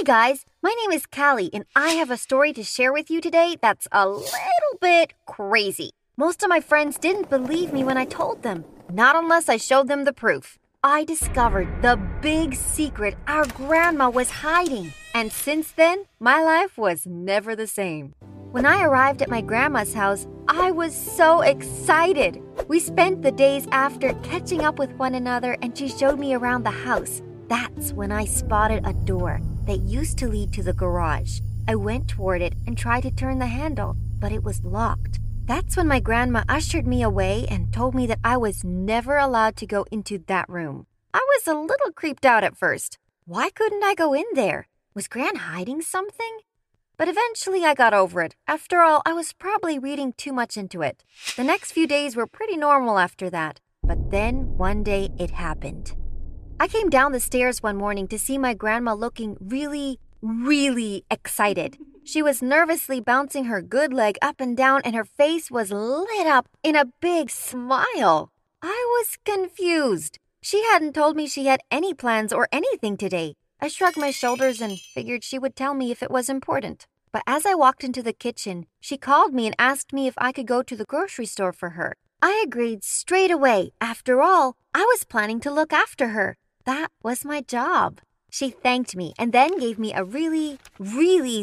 Hi guys, my name is Callie and I have a story to share with you today that's a little bit crazy. Most of my friends didn't believe me when I told them, not unless I showed them the proof. I discovered the big secret our grandma was hiding, and since then, my life was never the same. When I arrived at my grandma's house, I was so excited. We spent the days after catching up with one another and she showed me around the house. That's when I spotted a door that used to lead to the garage. I went toward it and tried to turn the handle, but it was locked. That's when my grandma ushered me away and told me that I was never allowed to go into that room. I was a little creeped out at first. Why couldn't I go in there? Was Gran hiding something? But eventually I got over it. After all, I was probably reading too much into it. The next few days were pretty normal after that, but then one day it happened. I came down the stairs one morning to see my grandma looking really excited. She was nervously bouncing her good leg up and down and her face was lit up in a big smile. I was confused. She hadn't told me she had any plans or anything today. I shrugged my shoulders and figured she would tell me if it was important. But as I walked into the kitchen, she called me and asked me if I could go to the grocery store for her. I agreed straight away. After all, I was planning to look after her. That was my job. She thanked me and then gave me a really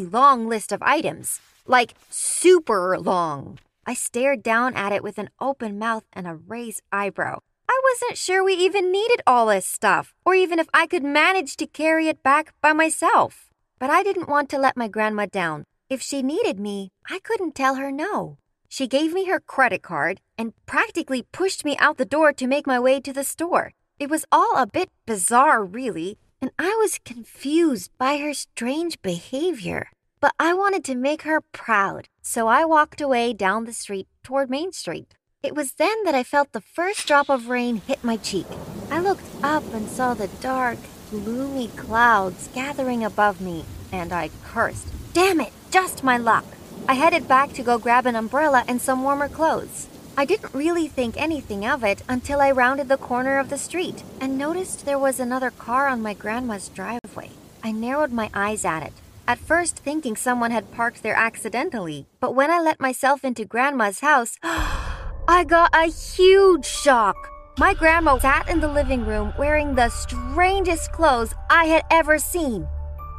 long list of items. Like, super long. I stared down at it with an open mouth and a raised eyebrow. I wasn't sure we even needed all this stuff, or even if I could manage to carry it back by myself. But I didn't want to let my grandma down. If she needed me, I couldn't tell her no. She gave me her credit card and practically pushed me out the door to make my way to the store. It was all a bit bizarre, really, and I was confused by her strange behavior. But I wanted to make her proud, so I walked away down the street toward Main Street. It was then that I felt the first drop of rain hit my cheek. I looked up and saw the dark, gloomy clouds gathering above me, and I cursed. Damn it, just my luck. I headed back to go grab an umbrella and some warmer clothes. I didn't really think anything of it until I rounded the corner of the street and noticed there was another car on my grandma's driveway. I narrowed my eyes at it, at first thinking someone had parked there accidentally. But when I let myself into grandma's house, I got a huge shock. My grandma sat in the living room wearing the strangest clothes I had ever seen.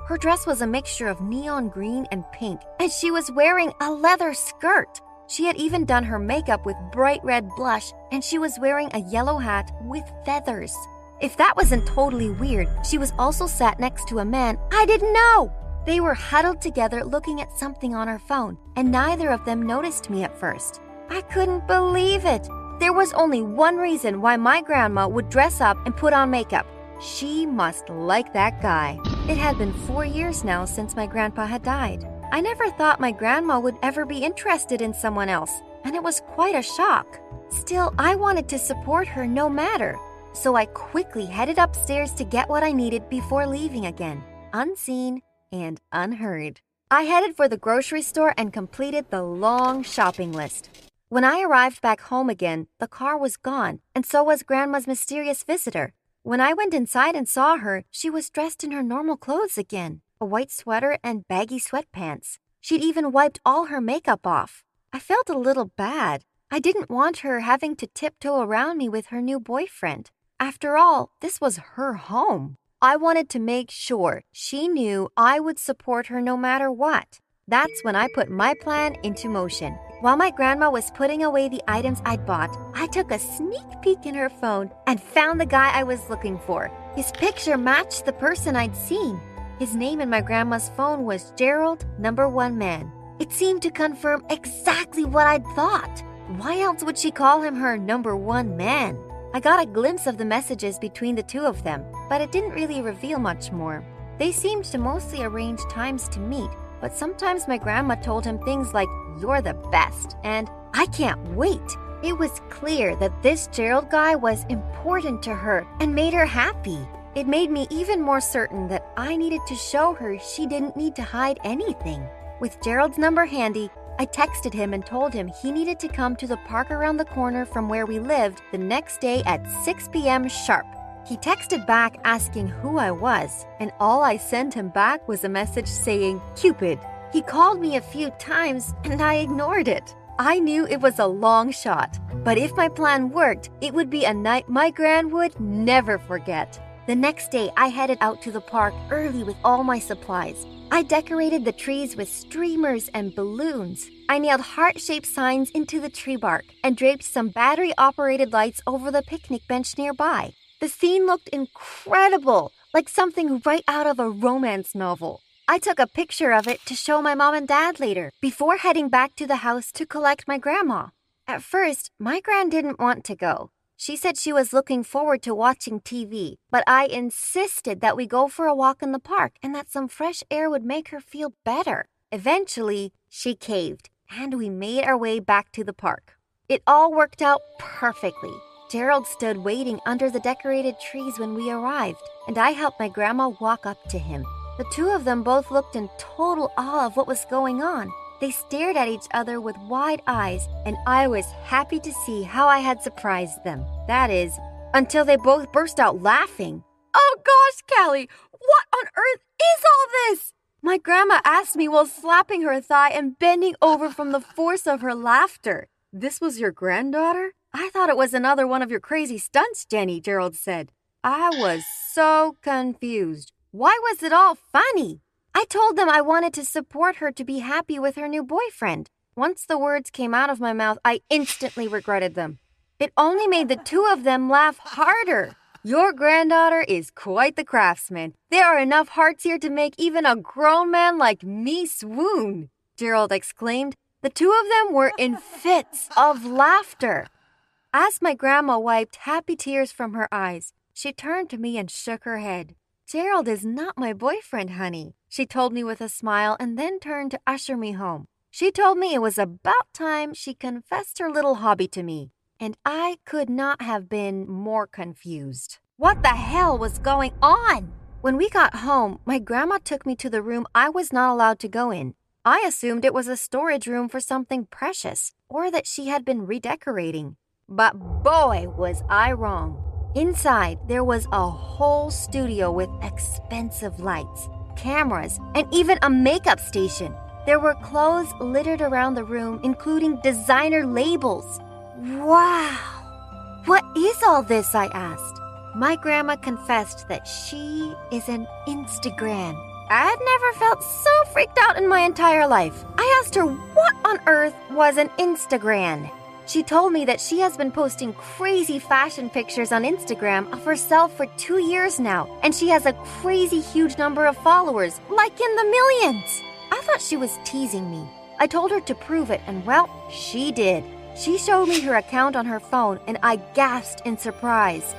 Her dress was a mixture of neon green and pink, and she was wearing a leather skirt. She had even done her makeup with bright red blush, and she was wearing a yellow hat with feathers. If that wasn't totally weird, she was also sat next to a man I didn't know. They were huddled together looking at something on her phone, and neither of them noticed me at first. I couldn't believe it. There was only one reason why my grandma would dress up and put on makeup. She must like that guy. It had been 4 years now since my grandpa had died. I never thought my grandma would ever be interested in someone else, and it was quite a shock. Still, I wanted to support her no matter, so I quickly headed upstairs to get what I needed before leaving again, unseen and unheard. I headed for the grocery store and completed the long shopping list. When I arrived back home again, the car was gone, and so was Grandma's mysterious visitor. When I went inside and saw her, she was dressed in her normal clothes again. A white sweater and baggy sweatpants. She'd even wiped all her makeup off. I felt a little bad. I didn't want her having to tiptoe around me with her new boyfriend. After all, this was her home. I wanted to make sure she knew I would support her no matter what. That's when I put my plan into motion. While my grandma was putting away the items I'd bought, I took a sneak peek in her phone and found the guy I was looking for. His picture matched the person I'd seen. His name in my grandma's phone was Gerald, number one man. It seemed to confirm exactly what I'd thought. Why else would she call him her number one man? I got a glimpse of the messages between the two of them, but it didn't really reveal much more. They seemed to mostly arrange times to meet, but sometimes my grandma told him things like, "You're the best," and "I can't wait." It was clear that this Gerald guy was important to her and made her happy. It made me even more certain that I needed to show her she didn't need to hide anything. With Gerald's number handy, I texted him and told him he needed to come to the park around the corner from where we lived the next day at 6 p.m. sharp. He texted back asking who I was, and all I sent him back was a message saying, Cupid. He called me a few times, and I ignored it. I knew it was a long shot, but if my plan worked, it would be a night my gran would never forget. The next day, I headed out to the park early with all my supplies. I decorated the trees with streamers and balloons. I nailed heart-shaped signs into the tree bark and draped some battery-operated lights over the picnic bench nearby. The scene looked incredible, like something right out of a romance novel. I took a picture of it to show my mom and dad later, before heading back to the house to collect my grandma. At first, my gran didn't want to go. She said she was looking forward to watching TV, but I insisted that we go for a walk in the park and that some fresh air would make her feel better. Eventually, she caved, and we made our way back to the park. It all worked out perfectly. Gerald stood waiting under the decorated trees when we arrived, and I helped my grandma walk up to him. The two of them both looked in total awe of what was going on. They stared at each other with wide eyes, and I was happy to see how I had surprised them. That is, until they both burst out laughing. Oh gosh, Callie, what on earth is all this? My grandma asked me while slapping her thigh and bending over from the force of her laughter. This was your granddaughter? I thought it was another one of your crazy stunts, Jenny, Gerald said. I was so confused. Why was it all funny? I told them I wanted to support her to be happy with her new boyfriend. Once the words came out of my mouth, I instantly regretted them. It only made the two of them laugh harder. Your granddaughter is quite the craftsman. There are enough hearts here to make even a grown man like me swoon, Gerald exclaimed. The two of them were in fits of laughter. As my grandma wiped happy tears from her eyes, she turned to me and shook her head. Gerald is not my boyfriend, honey, she told me with a smile and then turned to usher me home. She told me it was about time she confessed her little hobby to me, and I could not have been more confused. What the hell was going on? When we got home, my grandma took me to the room I was not allowed to go in. I assumed it was a storage room for something precious or that she had been redecorating. But boy, was I wrong. Inside, there was a whole studio with expensive lights, cameras, and even a makeup station. There were clothes littered around the room, including designer labels. Wow! What is all this? I asked. My grandma confessed that she is an Instagram. I had never felt so freaked out in my entire life. I asked her what on earth was an Instagram. She told me that she has been posting crazy fashion pictures on Instagram of herself for 2 years now, and she has a crazy huge number of followers, like in the millions. I thought she was teasing me. I told her to prove it, and well, she did. She showed me her account on her phone, and I gasped in surprise.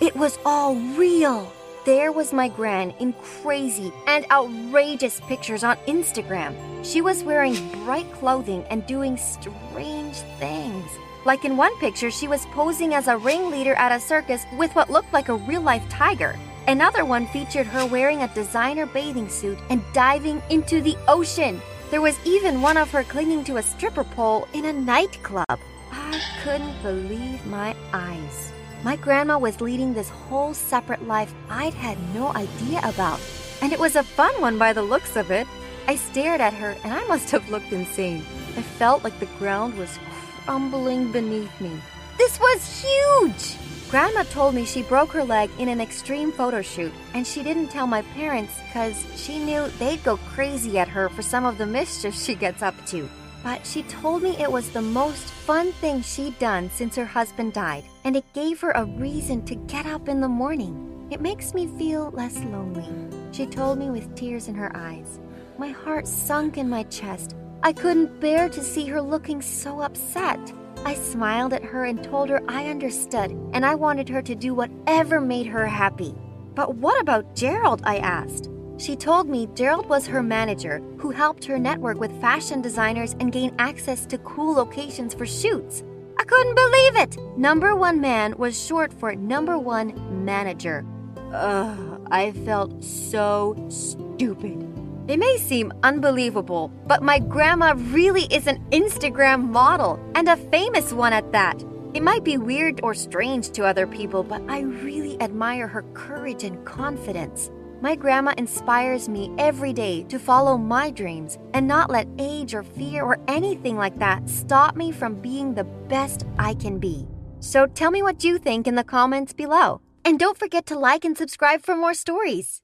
It was all real. There was my gran in crazy and outrageous pictures on Instagram. She was wearing bright clothing and doing strange things. Like in one picture, she was posing as a ringleader at a circus with what looked like a real-life tiger. Another one featured her wearing a designer bathing suit and diving into the ocean. There was even one of her clinging to a stripper pole in a nightclub. I couldn't believe my eyes. My grandma was leading this whole separate life I'd had no idea about. And it was a fun one by the looks of it. I stared at her, and I must have looked insane. I felt like the ground was crumbling beneath me. This was huge! Grandma told me she broke her leg in an extreme photo shoot, and she didn't tell my parents because she knew they'd go crazy at her for some of the mischief she gets up to. But she told me it was the most fun thing she'd done since her husband died, and it gave her a reason to get up in the morning. It makes me feel less lonely, she told me with tears in her eyes. My heart sunk in my chest. I couldn't bear to see her looking so upset. I smiled at her and told her I understood, and I wanted her to do whatever made her happy. But what about Gerald? I asked. She told me Gerald was her manager who helped her network with fashion designers and gain access to cool locations for shoots. I couldn't believe it! Number one man was short for number one manager. Ugh, I felt so stupid. It may seem unbelievable, but my grandma really is an Instagram model, and a famous one at that. It might be weird or strange to other people, but I really admire her courage and confidence. My grandma inspires me every day to follow my dreams and not let age or fear or anything like that stop me from being the best I can be. So tell me what you think in the comments below. And don't forget to like and subscribe for more stories.